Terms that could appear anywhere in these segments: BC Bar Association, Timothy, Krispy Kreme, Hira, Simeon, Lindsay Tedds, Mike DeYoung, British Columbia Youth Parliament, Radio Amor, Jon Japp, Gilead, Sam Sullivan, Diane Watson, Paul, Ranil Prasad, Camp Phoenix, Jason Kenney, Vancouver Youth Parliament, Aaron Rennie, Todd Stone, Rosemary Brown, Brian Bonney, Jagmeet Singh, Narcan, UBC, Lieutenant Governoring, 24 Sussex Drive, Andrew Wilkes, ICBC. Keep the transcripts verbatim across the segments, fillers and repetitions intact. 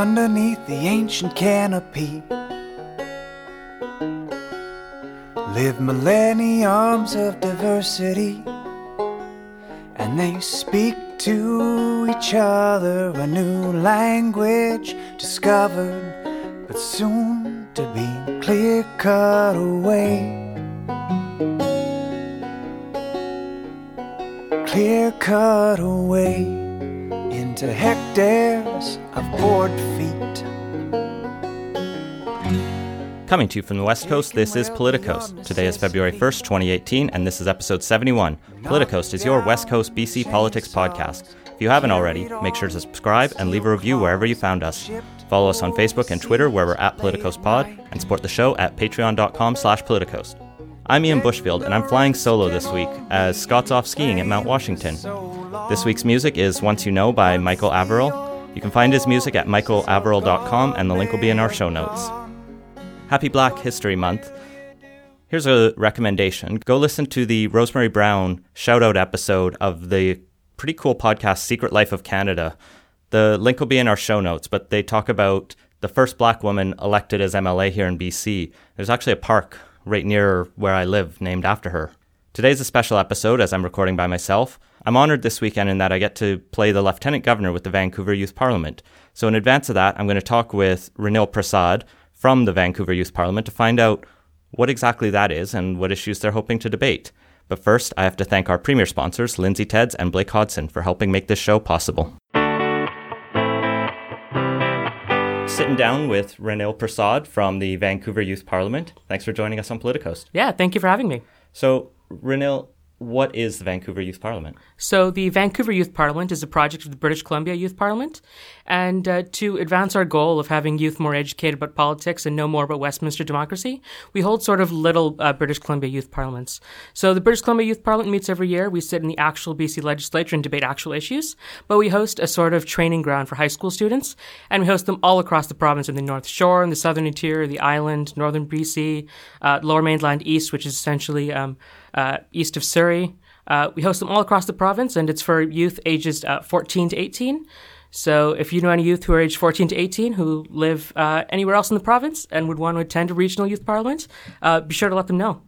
Underneath the ancient canopy live millenniums of diversity, and they speak to each other a new language discovered, but soon to be clear-cut away. Clear-cut away into hectares of board feet. Coming to you from the West Coast, this is Politicoast. Today is February first, twenty eighteen, and this is episode seventy-one. Politicoast is your West Coast B C politics podcast. If you haven't already, make sure to subscribe and leave a review wherever you found us. Follow us on Facebook and Twitter, where we're at PoliticoastPod, and support the show at patreon.com slash Politicoast. I'm Ian Bushfield, and I'm flying solo this week, as Scott's off skiing at Mount Washington. This week's music is Once You Know by Michael Averill. You can find his music at michael averill dot com, and the link will be in our show notes. Happy Black History Month. Here's a recommendation. Go listen to the Rosemary Brown shout-out episode of the pretty cool podcast Secret Life of Canada. The link will be in our show notes, but they talk about the first black woman elected as M L A here in B C. There's actually a park right near where I live named after her. Today's a special episode, as I'm recording by myself. I'm honoured this weekend in that I get to play the Lieutenant Governor with the Vancouver Youth Parliament. So in advance of that, I'm going to talk with Ranil Prasad from the Vancouver Youth Parliament to find out what exactly that is and what issues they're hoping to debate. But first, I have to thank our premier sponsors, Lindsay Tedds and Blake Hodson, for helping make this show possible. Sitting down with Ranil Prasad from the Vancouver Youth Parliament. Thanks for joining us on Politicoast. Yeah, thank you for having me. So, Ranil, what is the Vancouver Youth Parliament? So the Vancouver Youth Parliament is a project of the British Columbia Youth Parliament. And uh, to advance our goal of having youth more educated about politics and know more about Westminster democracy, we hold sort of little uh, British Columbia Youth Parliaments. So the British Columbia Youth Parliament meets every year. We sit in the actual B C legislature and debate actual issues. But we host a sort of training ground for high school students. And we host them all across the province, in the North Shore, in the Southern Interior, the Island, Northern B C, uh, Lower Mainland East, which is essentially um, uh, east of Surrey. Uh, we host them all across the province, and it's for youth ages uh, fourteen to eighteen. So if you know any youth who are aged fourteen to eighteen who live uh, anywhere else in the province and would want to attend a regional youth parliament, uh, be sure to let them know.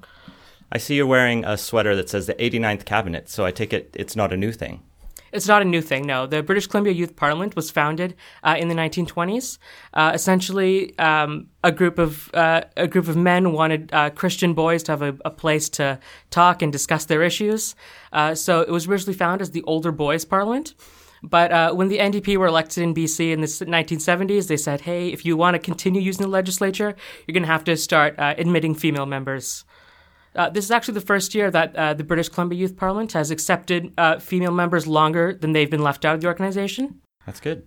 I see you're wearing a sweater that says the eighty-ninth Cabinet, so I take it it's not a new thing. It's not a new thing, no. The British Columbia Youth Parliament was founded uh, in the nineteen twenties. Uh, essentially, um, a group of uh, a group of men wanted uh, Christian boys to have a, a place to talk and discuss their issues. Uh, so it was originally founded as the Older Boys Parliament. But uh, when the N D P were elected in B C in the nineteen seventies, they said, hey, if you want to continue using the legislature, you're going to have to start uh, admitting female members. Uh, this is actually the first year that uh, the British Columbia Youth Parliament has accepted uh, female members longer than they've been left out of the organization. That's good.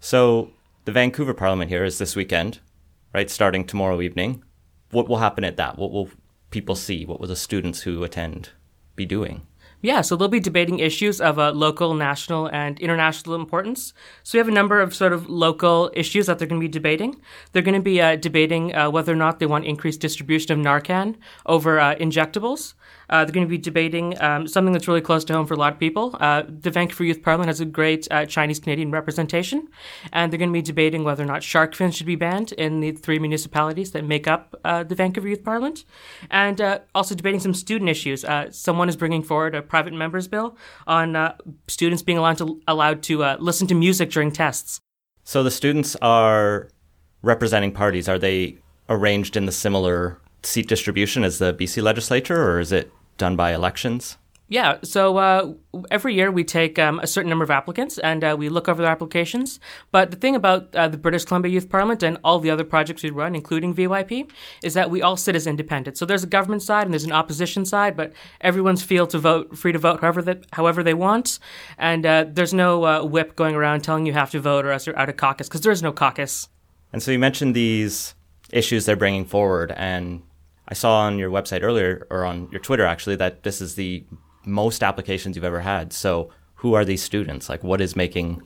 So the Vancouver Parliament here is this weekend, right, starting tomorrow evening. What will happen at that? What will people see? What will the students who attend be doing? Yeah, so they'll be debating issues of uh, local, national, and international importance. So we have a number of sort of local issues that they're going to be debating. They're going to be uh, debating uh, whether or not they want increased distribution of Narcan over uh, injectables. Uh, they're going to be debating um, something that's really close to home for a lot of people. Uh, the Vancouver Youth Parliament has a great uh, Chinese-Canadian representation, and they're going to be debating whether or not shark fins should be banned in the three municipalities that make up uh, the Vancouver Youth Parliament, and uh, also debating some student issues. Uh, someone is bringing forward a private members bill on uh, students being allowed to allowed to uh, listen to music during tests. So the students are representing parties. Are they arranged in the similar seat distribution as the B C legislature, or is it done by elections? Yeah, so uh, every year we take um, a certain number of applicants and uh, we look over their applications. But the thing about uh, the British Columbia Youth Parliament and all the other projects we run, including V Y P, is that we all sit as independent. So there's a government side and there's an opposition side, but everyone's feel to vote, free to vote however that, however they want. And uh, there's no uh, whip going around telling you have to vote or else you're out of caucus, because there is no caucus. And so you mentioned these issues they're bringing forward. And I saw on your website earlier, or on your Twitter actually, that this is the most applications you've ever had. So who are these students? Like, what is making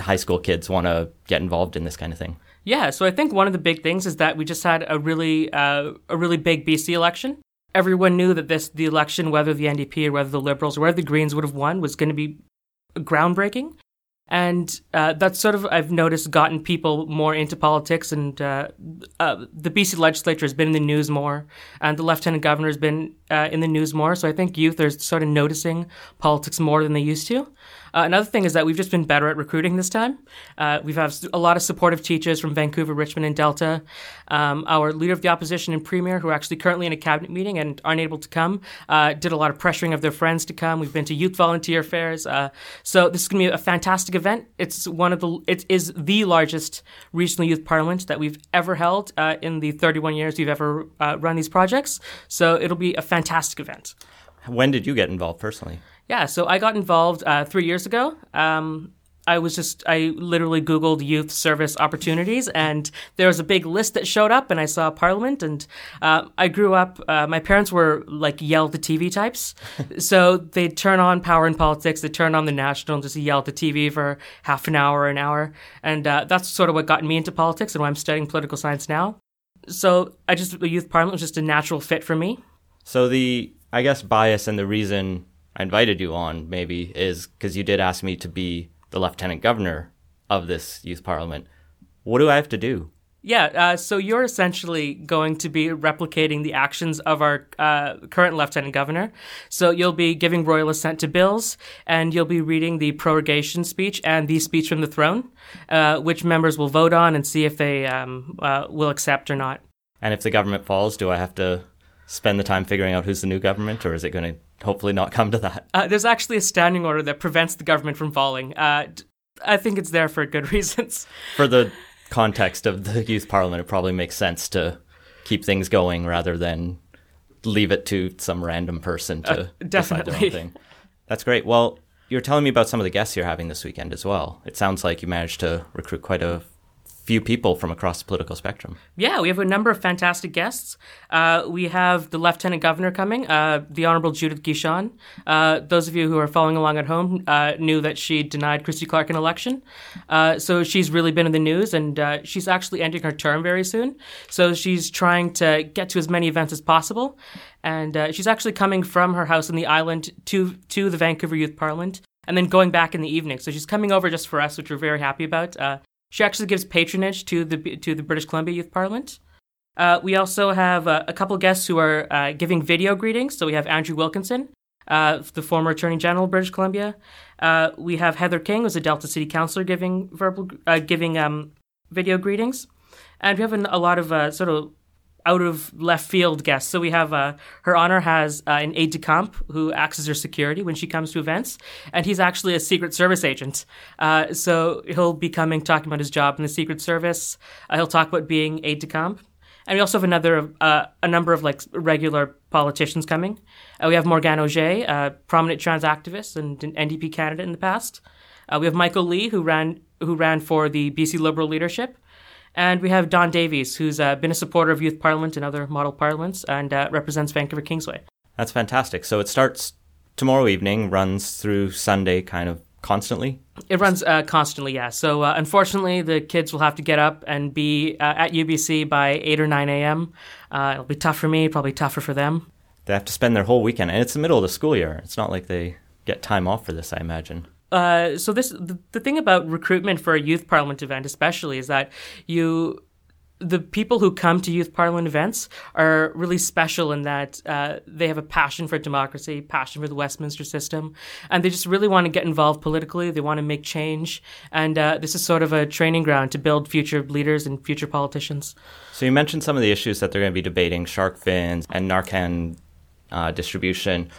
high school kids want to get involved in this kind of thing? Yeah, so I think one of the big things is that we just had a really uh, a really big B C election. Everyone knew that this the election, whether the N D P or whether the Liberals or whether the Greens would have won, was going to be groundbreaking. And uh, that's sort of, I've noticed, gotten people more into politics, and uh, uh, the B C legislature has been in the news more, and the lieutenant governor has been uh, in the news more. So I think youth are sort of noticing politics more than they used to. Uh, another thing is that we've just been better at recruiting this time. Uh, we've had a lot of supportive teachers from Vancouver, Richmond, and Delta. Um, our leader of the opposition and premier, who are actually currently in a cabinet meeting and aren't able to come, uh, did a lot of pressuring of their friends to come. We've been to youth volunteer fairs. Uh, so this is going to be a fantastic event. It's one of the it is the largest regional youth parliament that we've ever held uh, in the thirty-one years we've ever uh, run these projects. So it'll be a fantastic event. When did you get involved personally? Yeah, so I got involved uh, three years ago. Um, I was just, I literally Googled youth service opportunities, and there was a big list that showed up, and I saw Parliament, and uh, I grew up, uh, my parents were like yell at the T V types, so they'd turn on Power and Politics, they'd turn on the National, and just yell at the T V for half an hour or an hour, and uh, that's sort of what got me into politics and why I'm studying political science now. So I just, the youth Parliament was just a natural fit for me. So the, I guess, bias and the reason I invited you on maybe is because you did ask me to be the lieutenant governor of this youth parliament. What do I have to do? Yeah, uh, so you're essentially going to be replicating the actions of our uh, current lieutenant governor. So you'll be giving royal assent to bills, and you'll be reading the prorogation speech and the speech from the throne, uh, which members will vote on and see if they um, uh, will accept or not. And if the government falls, do I have to spend the time figuring out who's the new government, or is it going to hopefully not come to that? Uh, there's actually a standing order that prevents the government from falling. Uh, I think it's there for good reasons. For the context of the youth parliament, it probably makes sense to keep things going rather than leave it to some random person to uh, definitely. decide their own thing. That's great. Well, you're telling me about some of the guests you're having this weekend as well. It sounds like you managed to recruit quite a few people from across the political spectrum. Yeah, we have a number of fantastic guests. Uh, we have the Lieutenant Governor coming, uh, the Honourable Judith Guichon. Uh, those of you who are following along at home uh, knew that she denied Christy Clark an election. Uh, so she's really been in the news, and uh, she's actually ending her term very soon. So she's trying to get to as many events as possible. And uh, she's actually coming from her house on the island to to the Vancouver Youth Parliament, and then going back in the evening. So she's coming over just for us, which we're very happy about. Uh, She actually gives patronage to the to the British Columbia Youth Parliament. Uh, we also have uh, a couple guests who are uh, giving video greetings. So we have Andrew Wilkinson, uh, the former Attorney General of British Columbia. Uh, we have Heather King, who's a Delta City Councillor, giving verbal uh, giving um, video greetings, and we have an, a lot of uh, sort of out of left field guests. So we have uh, Her Honor has uh, an aide de camp who acts as her security when she comes to events, and he's actually a Secret Service agent. Uh, so he'll be coming, talking about his job in the Secret Service. Uh, he'll talk about being aide de camp. And we also have another uh, a number of like regular politicians coming. Uh, we have Morgane Auger, a prominent trans activist and an N D P candidate in the past. Uh, we have Michael Lee, who ran who ran for the B C Liberal leadership. And we have Don Davies, who's uh, been a supporter of Youth Parliament and other model parliaments, and uh, represents Vancouver Kingsway. That's fantastic. So it starts tomorrow evening, runs through Sunday kind of constantly? It runs uh, constantly, yeah. So uh, unfortunately, the kids will have to get up and be uh, at U B C by eight or nine a.m. Uh, it'll be tough for me, probably tougher for them. They have to spend their whole weekend, and it's the middle of the school year. It's not like they get time off for this, I imagine. Uh, so this the, the thing about recruitment for a youth parliament event especially is that you the people who come to youth parliament events are really special in that uh, they have a passion for democracy, passion for the Westminster system, and they just really want to get involved politically. They want to make change, and uh, this is sort of a training ground to build future leaders and future politicians. So you mentioned some of the issues that they're going to be debating, shark fins and Narcan uh, distribution.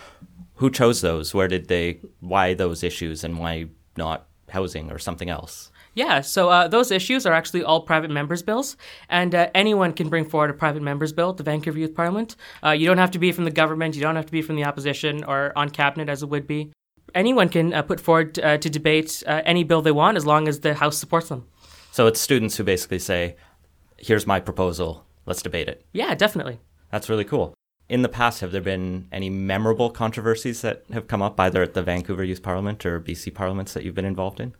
Who chose those? Where did they, why those issues and why not housing or something else? Yeah, so uh, those issues are actually all private members' bills, and uh, anyone can bring forward a private members' bill to Vancouver Youth Parliament. Uh, you don't have to be from the government, you don't have to be from the opposition or on cabinet as it would be. Anyone can uh, put forward uh, to debate uh, any bill they want as long as the House supports them. So it's students who basically say, here's my proposal, let's debate it. Yeah, definitely. That's really cool. In the past, have there been any memorable controversies that have come up either at the Vancouver Youth Parliament or B C Parliaments that you've been involved in?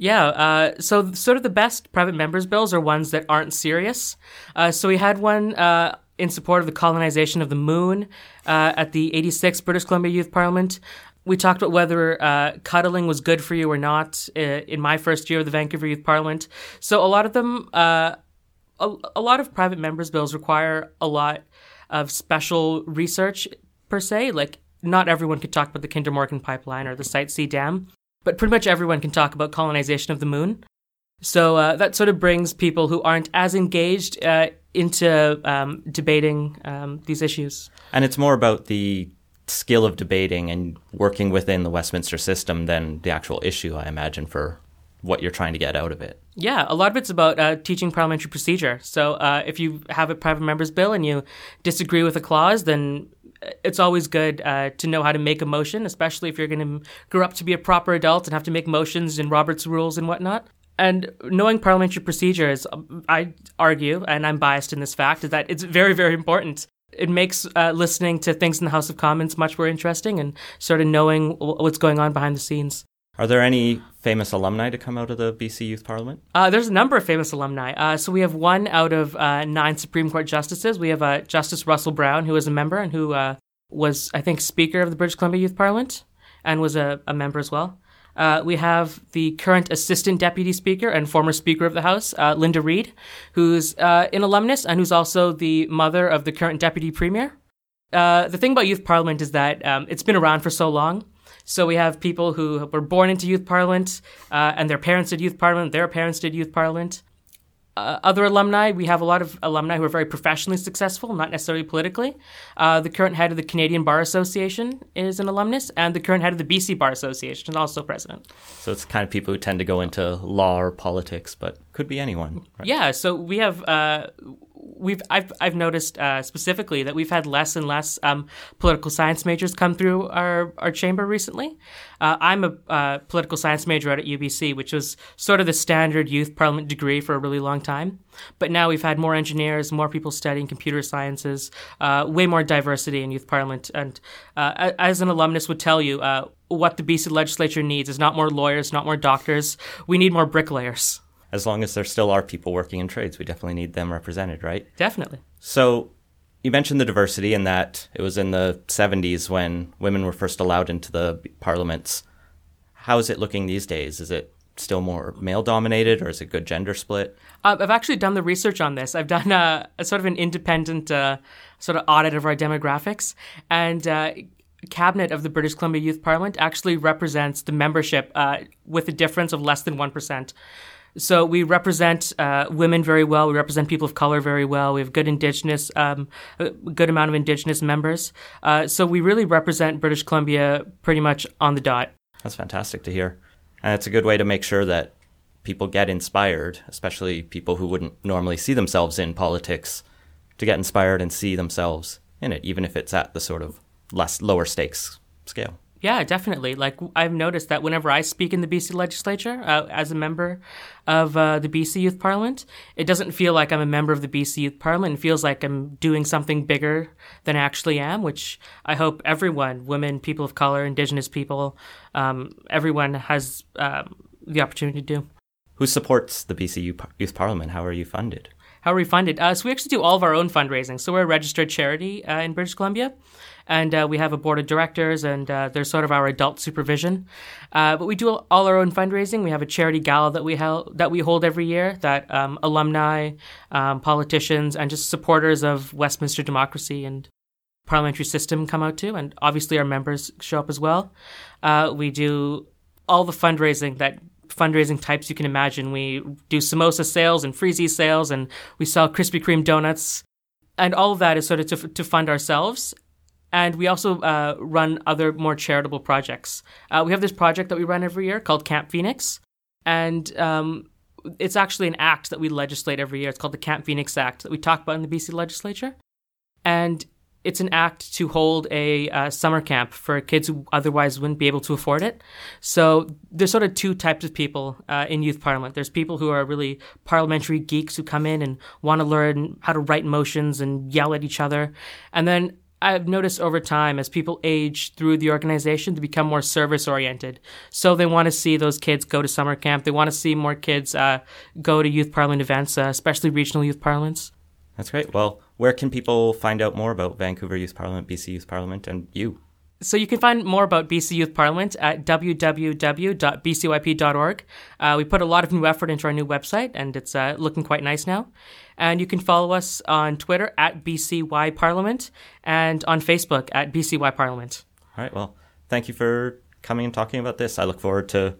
Yeah, uh, so sort of the best private members' bills are ones that aren't serious. Uh, so we had one uh, in support of the colonization of the moon uh, at the eighty-sixth British Columbia Youth Parliament. We talked about whether uh, cuddling was good for you or not uh, in my first year of the Vancouver Youth Parliament. So a lot of them, uh, a, a lot of private members' bills require a lot of special research per se. Like, not everyone could talk about the Kinder Morgan pipeline or the Site C dam, but pretty much everyone can talk about colonization of the moon. So uh, that sort of brings people who aren't as engaged uh, into um, debating um, these issues. And it's more about the skill of debating and working within the Westminster system than the actual issue, I imagine, for what you're trying to get out of it. Yeah, a lot of it's about uh, teaching parliamentary procedure. So uh, if you have a private member's bill and you disagree with a clause, then it's always good uh, to know how to make a motion, especially if you're going to grow up to be a proper adult and have to make motions in Robert's rules and whatnot. And knowing parliamentary procedure is, I argue, and I'm biased in this fact, is that it's very, very important. It makes uh, listening to things in the House of Commons much more interesting and sort of knowing what's going on behind the scenes. Are there any famous alumni to come out of the B C Youth Parliament? Uh, there's a number of famous alumni. Uh, so we have one out of uh, nine Supreme Court justices. We have uh, Justice Russell Brown, who is a member and who uh, was, I think, Speaker of the British Columbia Youth Parliament and was a, a member as well. Uh, we have the current Assistant Deputy Speaker and former Speaker of the House, uh, Linda Reid, who's uh, an alumnus and who's also the mother of the current Deputy Premier. Uh, the thing about Youth Parliament is that um, it's been around for so long. So we have people who were born into Youth Parliament uh, and their parents did Youth Parliament, their parents did Youth Parliament. Uh, other alumni, we have a lot of alumni who are very professionally successful, not necessarily politically. Uh, the current head of the Canadian Bar Association is an alumnus, and the current head of the B C Bar Association is also president. So it's kind of people who tend to go into law or politics, but could be anyone. Right? Yeah. So we have uh, we've I've I've noticed uh, specifically that we've had less and less um, political science majors come through our our chamber recently. Uh, I'm a uh, political science major out at U B C, which was sort of the standard youth parliament degree for a really long time. But now we've had more engineers, more people studying computer sciences, uh, way more diversity in youth parliament. And uh, as an alumnus would tell you, uh, what the B C legislature needs is not more lawyers, not more doctors. We need more bricklayers. As long as there still are people working in trades, we definitely need them represented, right? Definitely. So you mentioned the diversity and that it was in the seventies when women were first allowed into the parliaments. How is it looking these days? Is it still more male-dominated or is it good gender split? Uh, I've actually done the research on this. I've done a, a sort of an independent uh, sort of audit of our demographics. And uh, cabinet of the British Columbia Youth Parliament actually represents the membership uh, with a difference of less than one percent. So we represent uh, women very well. We represent people of color very well. We have good Indigenous, um, a good amount of Indigenous members. Uh, so we really represent British Columbia pretty much on the dot. That's fantastic to hear. And it's a good way to make sure that people get inspired, especially people who wouldn't normally see themselves in politics, to get inspired and see themselves in it, even if it's at the sort of less lower stakes scale. Yeah, definitely. Like, I've noticed that whenever I speak in the B C legislature uh, as a member of uh, the B C Youth Parliament, it doesn't feel like I'm a member of the B C Youth Parliament. It feels like I'm doing something bigger than I actually am, which I hope everyone, women, people of color, Indigenous people, um, everyone has um, the opportunity to do. Who supports the B C Youth Parliament? How are you funded? How are we funded? Uh, so we actually do all of our own fundraising. So we're a registered charity uh, in British Columbia. And uh, we have a board of directors, and uh, they're sort of our adult supervision. Uh, but we do all our own fundraising. We have a charity gala that we held, that we hold every year that um, alumni, um, politicians, and just supporters of Westminster democracy and parliamentary system come out to. And obviously our members show up as well. Uh, we do all the fundraising that fundraising types you can imagine. We do samosa sales and freezy sales, and we sell Krispy Kreme donuts. And all of that is sort of to, to fund ourselves. And we also uh, run other more charitable projects. Uh, we have this project that we run every year called Camp Phoenix. And um, it's actually an act that we legislate every year. It's called the Camp Phoenix Act that we talk about in the B C legislature. And it's an act to hold a uh, summer camp for kids who otherwise wouldn't be able to afford it. So there's sort of two types of people uh, in youth parliament. There's people who are really parliamentary geeks who come in and want to learn how to write motions and yell at each other. And then I've noticed over time, as people age through the organization, to become more service-oriented. So they want to see those kids go to summer camp. They want to see more kids uh, go to youth parliament events, uh, especially regional youth parliaments. That's great. Well, where can people find out more about Vancouver Youth Parliament, B C Youth Parliament, and you? So you can find more about B C Youth Parliament at w w w dot b c y p dot org. Uh, we put a lot of new effort into our new website, and it's uh, looking quite nice now. And you can follow us on Twitter at B C Y Parliament and on Facebook at B C Y Parliament. All right, well, thank you for coming and talking about this. I look forward to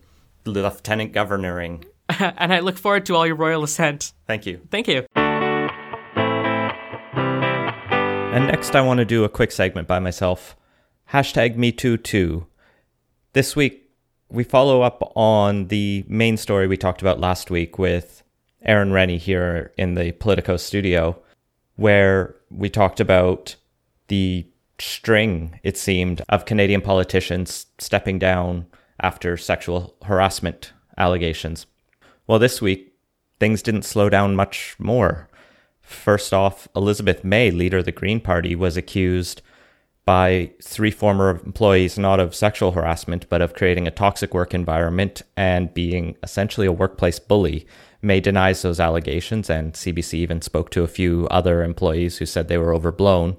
Lieutenant Governoring. And I look forward to all your royal assent. Thank you. Thank you. And next, I want to do a quick segment by myself. Hashtag Me Too two. This week, we follow up on the main story we talked about last week with Aaron Rennie here in the Politico studio, where we talked about the string, it seemed, of Canadian politicians stepping down after sexual harassment allegations. Well, this week, things didn't slow down much more. First off, Elizabeth May, leader of the Green Party, was accused by three former employees, not of sexual harassment, but of creating a toxic work environment and being essentially a workplace bully. May denies those allegations, and C B C even spoke to a few other employees who said they were overblown.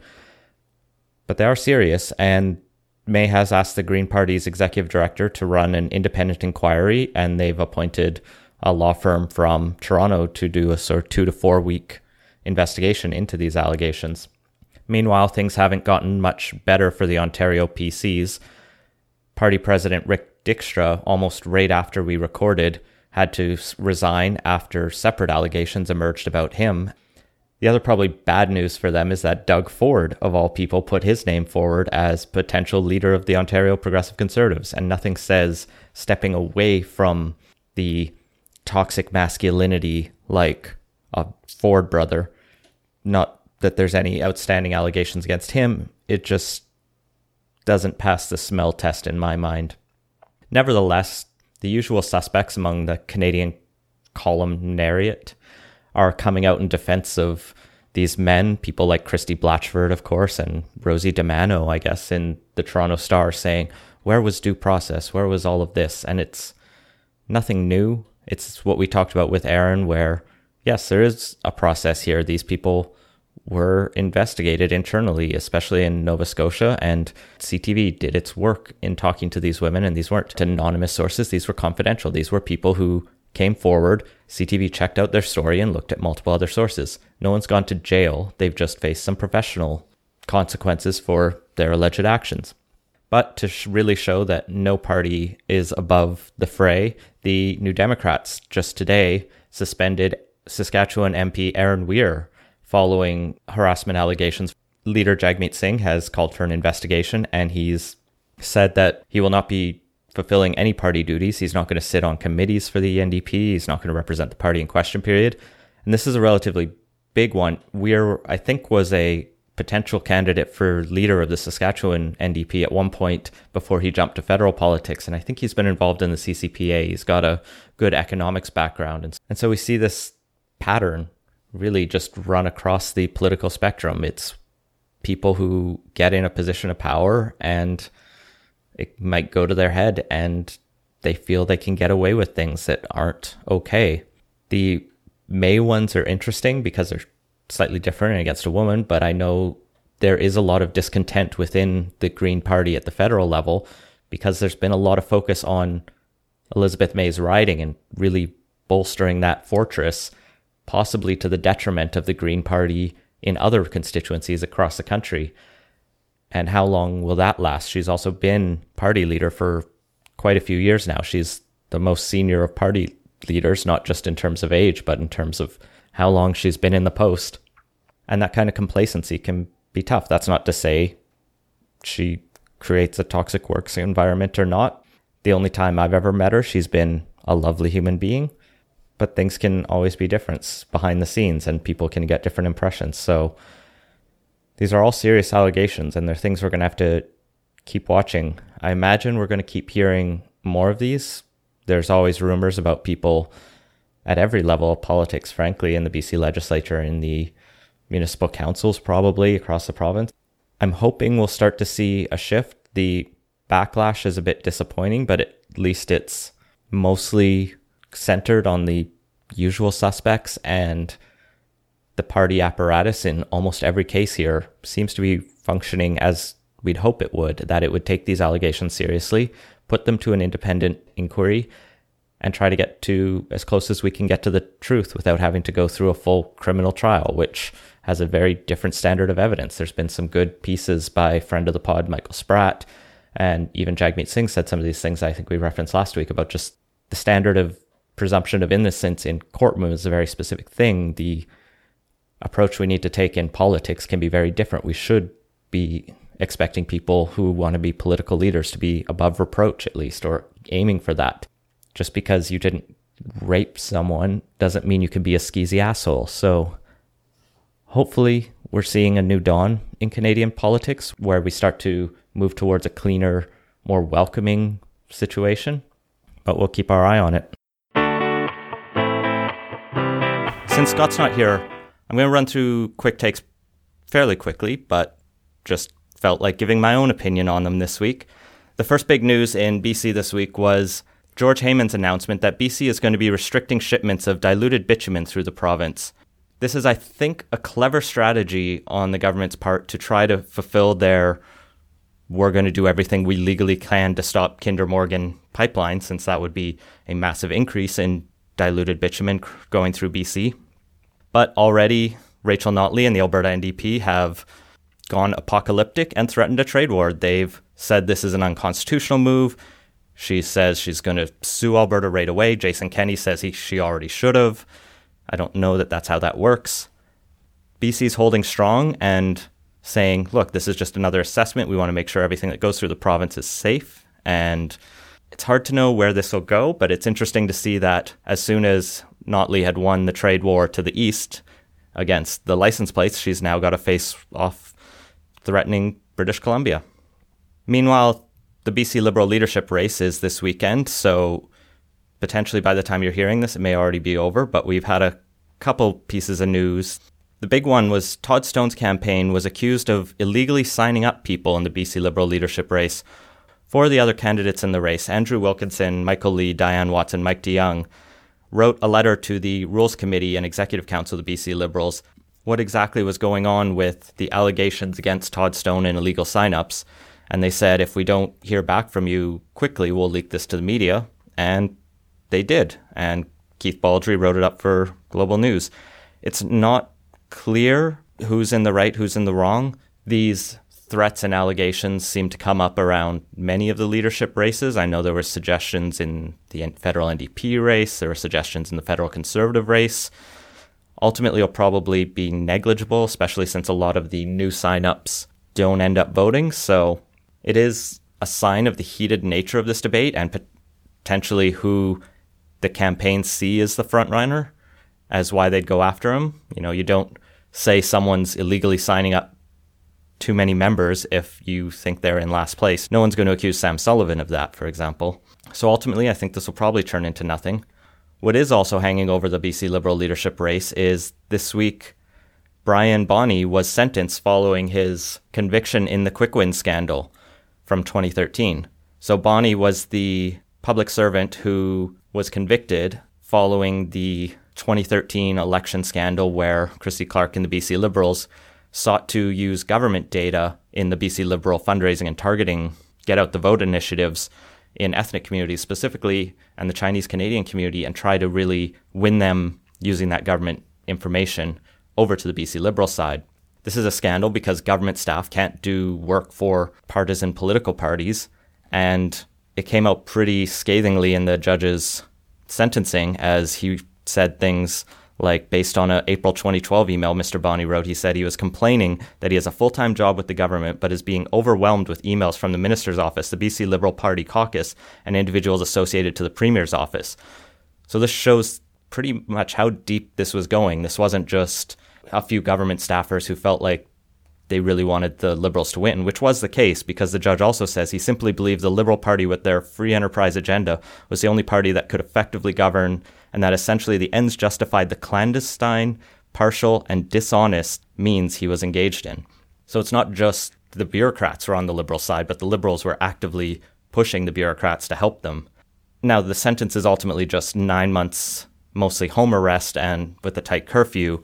But they are serious, and May has asked the Green Party's executive director to run an independent inquiry, and they've appointed a law firm from Toronto to do a sort of two to four week investigation into these allegations. Meanwhile, things haven't gotten much better for the Ontario P Cs. Party President Rick Dykstra, almost right after we recorded, had to resign after separate allegations emerged about him. The other probably bad news for them is that Doug Ford, of all people, put his name forward as potential leader of the Ontario Progressive Conservatives, and nothing says stepping away from the toxic masculinity like a Ford brother. Not that there's any outstanding allegations against him, it just doesn't pass the smell test in my mind. Nevertheless, the usual suspects among the Canadian columnariat are coming out in defense of these men, people like Christy Blatchford, of course, and Rosie DiMano, I guess, in the Toronto Star, saying, where was due process? Where was all of this? And it's nothing new. It's what we talked about with Aaron, where, yes, there is a process here. These people were investigated internally, especially in Nova Scotia, and C T V did its work in talking to these women, and these weren't anonymous sources, these were confidential. These were people who came forward, C T V checked out their story and looked at multiple other sources. No one's gone to jail, they've just faced some professional consequences for their alleged actions. But to really show that no party is above the fray, the New Democrats just today suspended Saskatchewan M P Aaron Weir following harassment allegations. Leader Jagmeet Singh has called for an investigation, and he's said that he will not be fulfilling any party duties. He's not going to sit on committees for the N D P. He's not going to represent the party in question period. And this is a relatively big one. Weir, I think, was a potential candidate for leader of the Saskatchewan N D P at one point before he jumped to federal politics. And I think he's been involved in the C C P A. He's got a good economics background. And so we see this pattern really just run across the political spectrum. It's people who get in a position of power and it might go to their head and they feel they can get away with things that aren't okay. The May ones are interesting because they're slightly different and against a woman, but I know there is a lot of discontent within the Green Party at the federal level because there's been a lot of focus on Elizabeth May's riding and really bolstering that fortress, possibly to the detriment of the Green Party in other constituencies across the country. And how long will that last? She's also been party leader for quite a few years now. She's the most senior of party leaders, not just in terms of age, but in terms of how long she's been in the post. And that kind of complacency can be tough. That's not to say she creates a toxic work environment or not. The only time I've ever met her, she's been a lovely human being. But things can always be different behind the scenes and people can get different impressions. So these are all serious allegations and they're things we're going to have to keep watching. I imagine we're going to keep hearing more of these. There's always rumors about people at every level of politics, frankly, in the B C legislature, in the municipal councils, probably across the province. I'm hoping we'll start to see a shift. The backlash is a bit disappointing, but at least it's mostly centered on the usual suspects, and the party apparatus in almost every case here seems to be functioning as we'd hope it would, that it would take these allegations seriously, put them to an independent inquiry, and try to get to as close as we can get to the truth without having to go through a full criminal trial, which has a very different standard of evidence. There's been some good pieces by friend of the pod, Michael Spratt, and even Jagmeet Singh said some of these things I think we referenced last week about just the standard of presumption of innocence in courtroom is a very specific thing. The approach we need to take in politics can be very different. We should be expecting people who want to be political leaders to be above reproach, at least, or aiming for that. Just because you didn't rape someone doesn't mean you can be a skeezy asshole. So hopefully we're seeing a new dawn in Canadian politics where we start to move towards a cleaner, more welcoming situation, but we'll keep our eye on it. Since Scott's not here, I'm going to run through quick takes fairly quickly, but just felt like giving my own opinion on them this week. The first big news in B C this week was George Heyman's announcement that B C is going to be restricting shipments of diluted bitumen through the province. This is, I think, a clever strategy on the government's part to try to fulfill their we're going to do everything we legally can to stop Kinder Morgan pipeline, since that would be a massive increase in diluted bitumen going through B C. But already, Rachel Notley and the Alberta N D P have gone apocalyptic and threatened a trade war. They've said this is an unconstitutional move. She says she's going to sue Alberta right away. Jason Kenney says he, she already should have. I don't know that that's how that works. B C's holding strong and saying, look, this is just another assessment. We want to make sure everything that goes through the province is safe. And it's hard to know where this will go, but it's interesting to see that as soon as Notley had won the trade war to the east against the license plates, she's now got to face off threatening British Columbia. Meanwhile, the B C Liberal leadership race is this weekend, so potentially by the time you're hearing this, it may already be over, but we've had a couple pieces of news. The big one was Todd Stone's campaign was accused of illegally signing up people in the B C Liberal leadership race. Four of the other candidates in the race, Andrew Wilkinson, Michael Lee, Diane Watson, Mike DeYoung, wrote a letter to the Rules Committee and Executive Council of the B C Liberals what exactly was going on with the allegations against Todd Stone and illegal signups. And they said, if we don't hear back from you quickly, we'll leak this to the media. And they did. And Keith Baldry wrote it up for Global News. It's not clear who's in the right, who's in the wrong. These threats and allegations seem to come up around many of the leadership races. I know there were suggestions in the federal N D P race. There were suggestions in the federal Conservative race. Ultimately, it'll probably be negligible, especially since a lot of the new signups don't end up voting. So it is a sign of the heated nature of this debate and potentially who the campaigns see as the frontrunner as why they'd go after him. You know, you don't say someone's illegally signing up too many members if you think they're in last place. No one's going to accuse Sam Sullivan of that, for example. So ultimately, I think this will probably turn into nothing. What is also hanging over the B C Liberal leadership race is this week, Brian Bonney was sentenced following his conviction in the Quickwin scandal from twenty thirteen. So Bonney was the public servant who was convicted following the twenty thirteen election scandal where Christy Clark and the B C Liberals sought to use government data in the B C Liberal fundraising and targeting Get Out the Vote initiatives in ethnic communities specifically and the Chinese Canadian community and try to really win them using that government information over to the B C Liberal side. This is a scandal because government staff can't do work for partisan political parties, and it came out pretty scathingly in the judge's sentencing as he said things like, based on an April twenty twelve email Mister Bonney wrote, he said he was complaining that he has a full-time job with the government but is being overwhelmed with emails from the minister's office, the B C Liberal Party caucus, and individuals associated to the premier's office. So this shows pretty much how deep this was going. This wasn't just a few government staffers who felt like they really wanted the Liberals to win, which was the case because the judge also says he simply believed the Liberal Party with their free enterprise agenda was the only party that could effectively govern and that essentially the ends justified the clandestine, partial, and dishonest means he was engaged in. So it's not just the bureaucrats were on the Liberal side, but the Liberals were actively pushing the bureaucrats to help them. Now, the sentence is ultimately just nine months, mostly home arrest and with a tight curfew,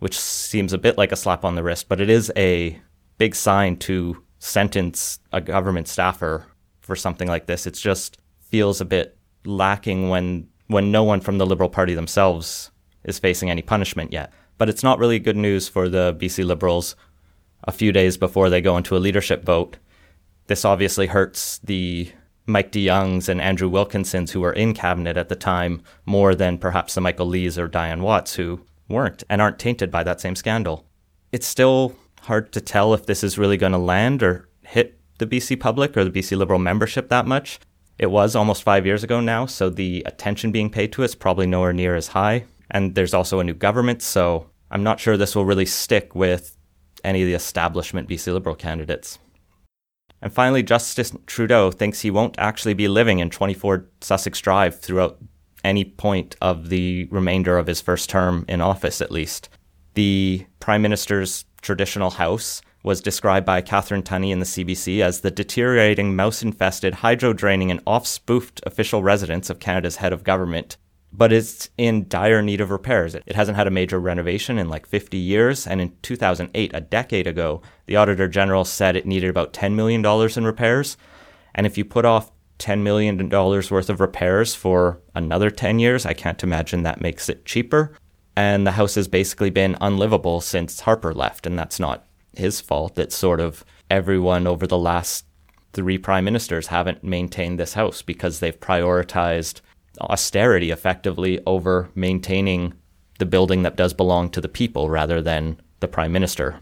which seems a bit like a slap on the wrist, but it is a big sign to sentence a government staffer for something like this. It just feels a bit lacking when when no one from the Liberal Party themselves is facing any punishment yet. But it's not really good news for the B C Liberals a few days before they go into a leadership vote. This obviously hurts the Mike DeYoungs and Andrew Wilkinsons, who were in cabinet at the time, more than perhaps the Michael Lees or Diane Watts, who weren't and aren't tainted by that same scandal. It's still hard to tell if this is really going to land or hit the B C public or the B C Liberal membership that much. It was almost five years ago now, so the attention being paid to it's probably nowhere near as high. And there's also a new government, so I'm not sure this will really stick with any of the establishment B C Liberal candidates. And finally, Justice Trudeau thinks he won't actually be living in twenty-four Sussex Drive throughout any point of the remainder of his first term in office, at least. The Prime Minister's traditional house was described by Catherine Tunney in the C B C as the deteriorating, mouse-infested, hydro-draining and off-spoofed official residence of Canada's head of government. But it's in dire need of repairs. It hasn't had a major renovation in like fifty years, and in two thousand eight, a decade ago, the Auditor General said it needed about ten million dollars in repairs, and if you put off ten million dollars worth of repairs for another ten years, I can't imagine that makes it cheaper, and the house has basically been unlivable since Harper left, and that's not his fault. It's sort of everyone over the last three prime ministers haven't maintained this house because they've prioritized austerity effectively over maintaining the building that does belong to the people rather than the prime minister.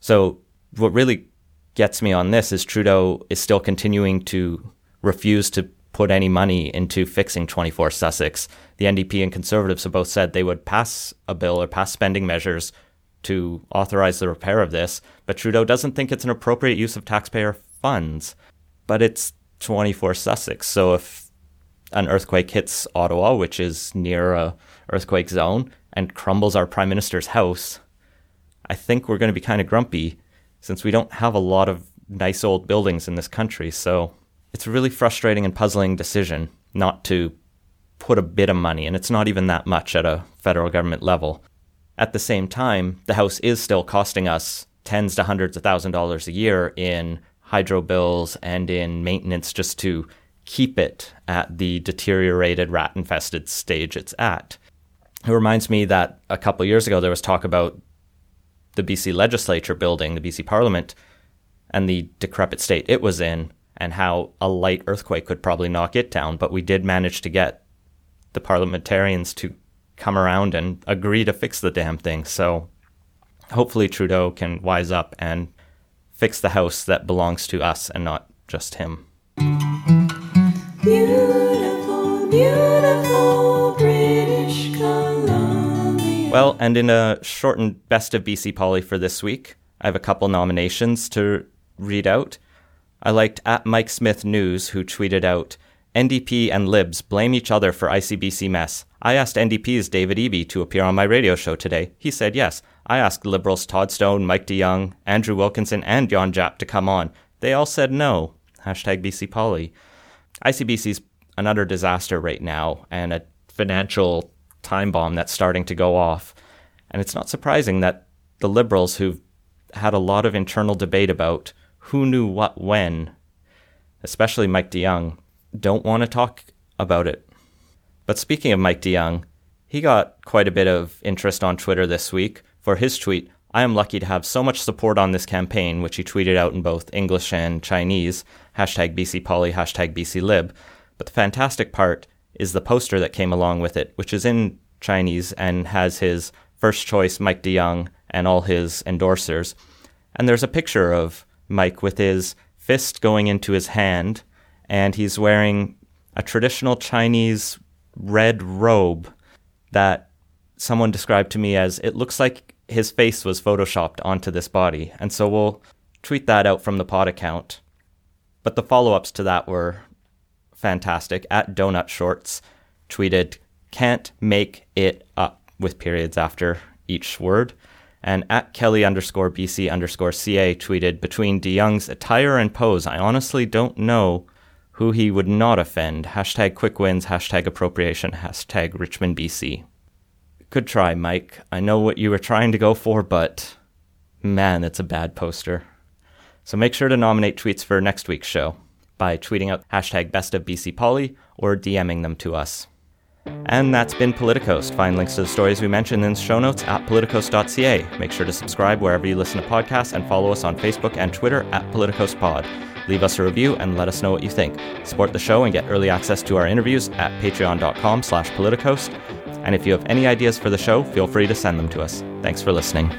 So what really gets me on this is Trudeau is still continuing to refuse to put any money into fixing twenty-four Sussex. The N D P and Conservatives have both said they would pass a bill or pass spending measures to authorize the repair of this, but Trudeau doesn't think it's an appropriate use of taxpayer funds. But it's twenty-four Sussex, so if an earthquake hits Ottawa, which is near a earthquake zone, and crumbles our prime minister's house, I think we're going to be kind of grumpy since we don't have a lot of nice old buildings in this country. So it's a really frustrating and puzzling decision not to put a bit of money, and it's not even that much at a federal government level. At the same time, the house is still costing us tens to hundreds of thousands of dollars a year in hydro bills and in maintenance just to keep it at the deteriorated, rat-infested stage it's at. It reminds me that a couple years ago there was talk about the B C legislature building, the B C Parliament, and the decrepit state it was in, and how a light earthquake could probably knock it down, but we did manage to get the parliamentarians to come around and agree to fix the damn thing. So hopefully Trudeau can wise up and fix the house that belongs to us and not just him. Beautiful, beautiful British Columbia. Well, and in a shortened Best of B C Poly for this week, I have a couple nominations to read out. I liked at Mike Smith News, who tweeted out, N D P and Libs blame each other for I C B C mess. I asked N D P's David Eby to appear on my radio show today. He said yes. I asked Liberals Todd Stone, Mike DeYoung, Andrew Wilkinson, and Jon Japp to come on. They all said no. Hashtag B C Poly. I C B C's another disaster right now and a financial time bomb that's starting to go off. And it's not surprising that the Liberals, who've had a lot of internal debate about who knew what when, especially Mike DeYoung, don't want to talk about it. But speaking of Mike DeYoung, he got quite a bit of interest on Twitter this week for his tweet, I am lucky to have so much support on this campaign, which he tweeted out in both English and Chinese, hashtag B C Poly, hashtag B C Lib. But the fantastic part is the poster that came along with it, which is in Chinese and has his first choice, Mike DeYoung, and all his endorsers. And there's a picture of Mike with his fist going into his hand, and he's wearing a traditional Chinese red robe that someone described to me as, it looks like his face was photoshopped onto this body, and so we'll tweet that out from the pod account. But the follow-ups to that were fantastic. At Donut Shorts tweeted, can't make it up, with periods after each word. And at Kelly underscore BC underscore CA tweeted, between DeYoung's attire and pose, I honestly don't know who he would not offend. Hashtag quick wins, hashtag appropriation, hashtag Richmond B C. Good try, Mike. I know what you were trying to go for, but man, it's a bad poster. So make sure to nominate tweets for next week's show by tweeting out hashtag bestofbcpoly or DMing them to us. And that's been Politicoast. Find links to the stories we mentioned in the show notes at politicoast dot c a. Make sure to subscribe wherever you listen to podcasts and follow us on Facebook and Twitter at PoliticoastPod. Leave us a review and let us know what you think. Support the show and get early access to our interviews at patreon dot com slash politicoast. And if you have any ideas for the show, feel free to send them to us. Thanks for listening.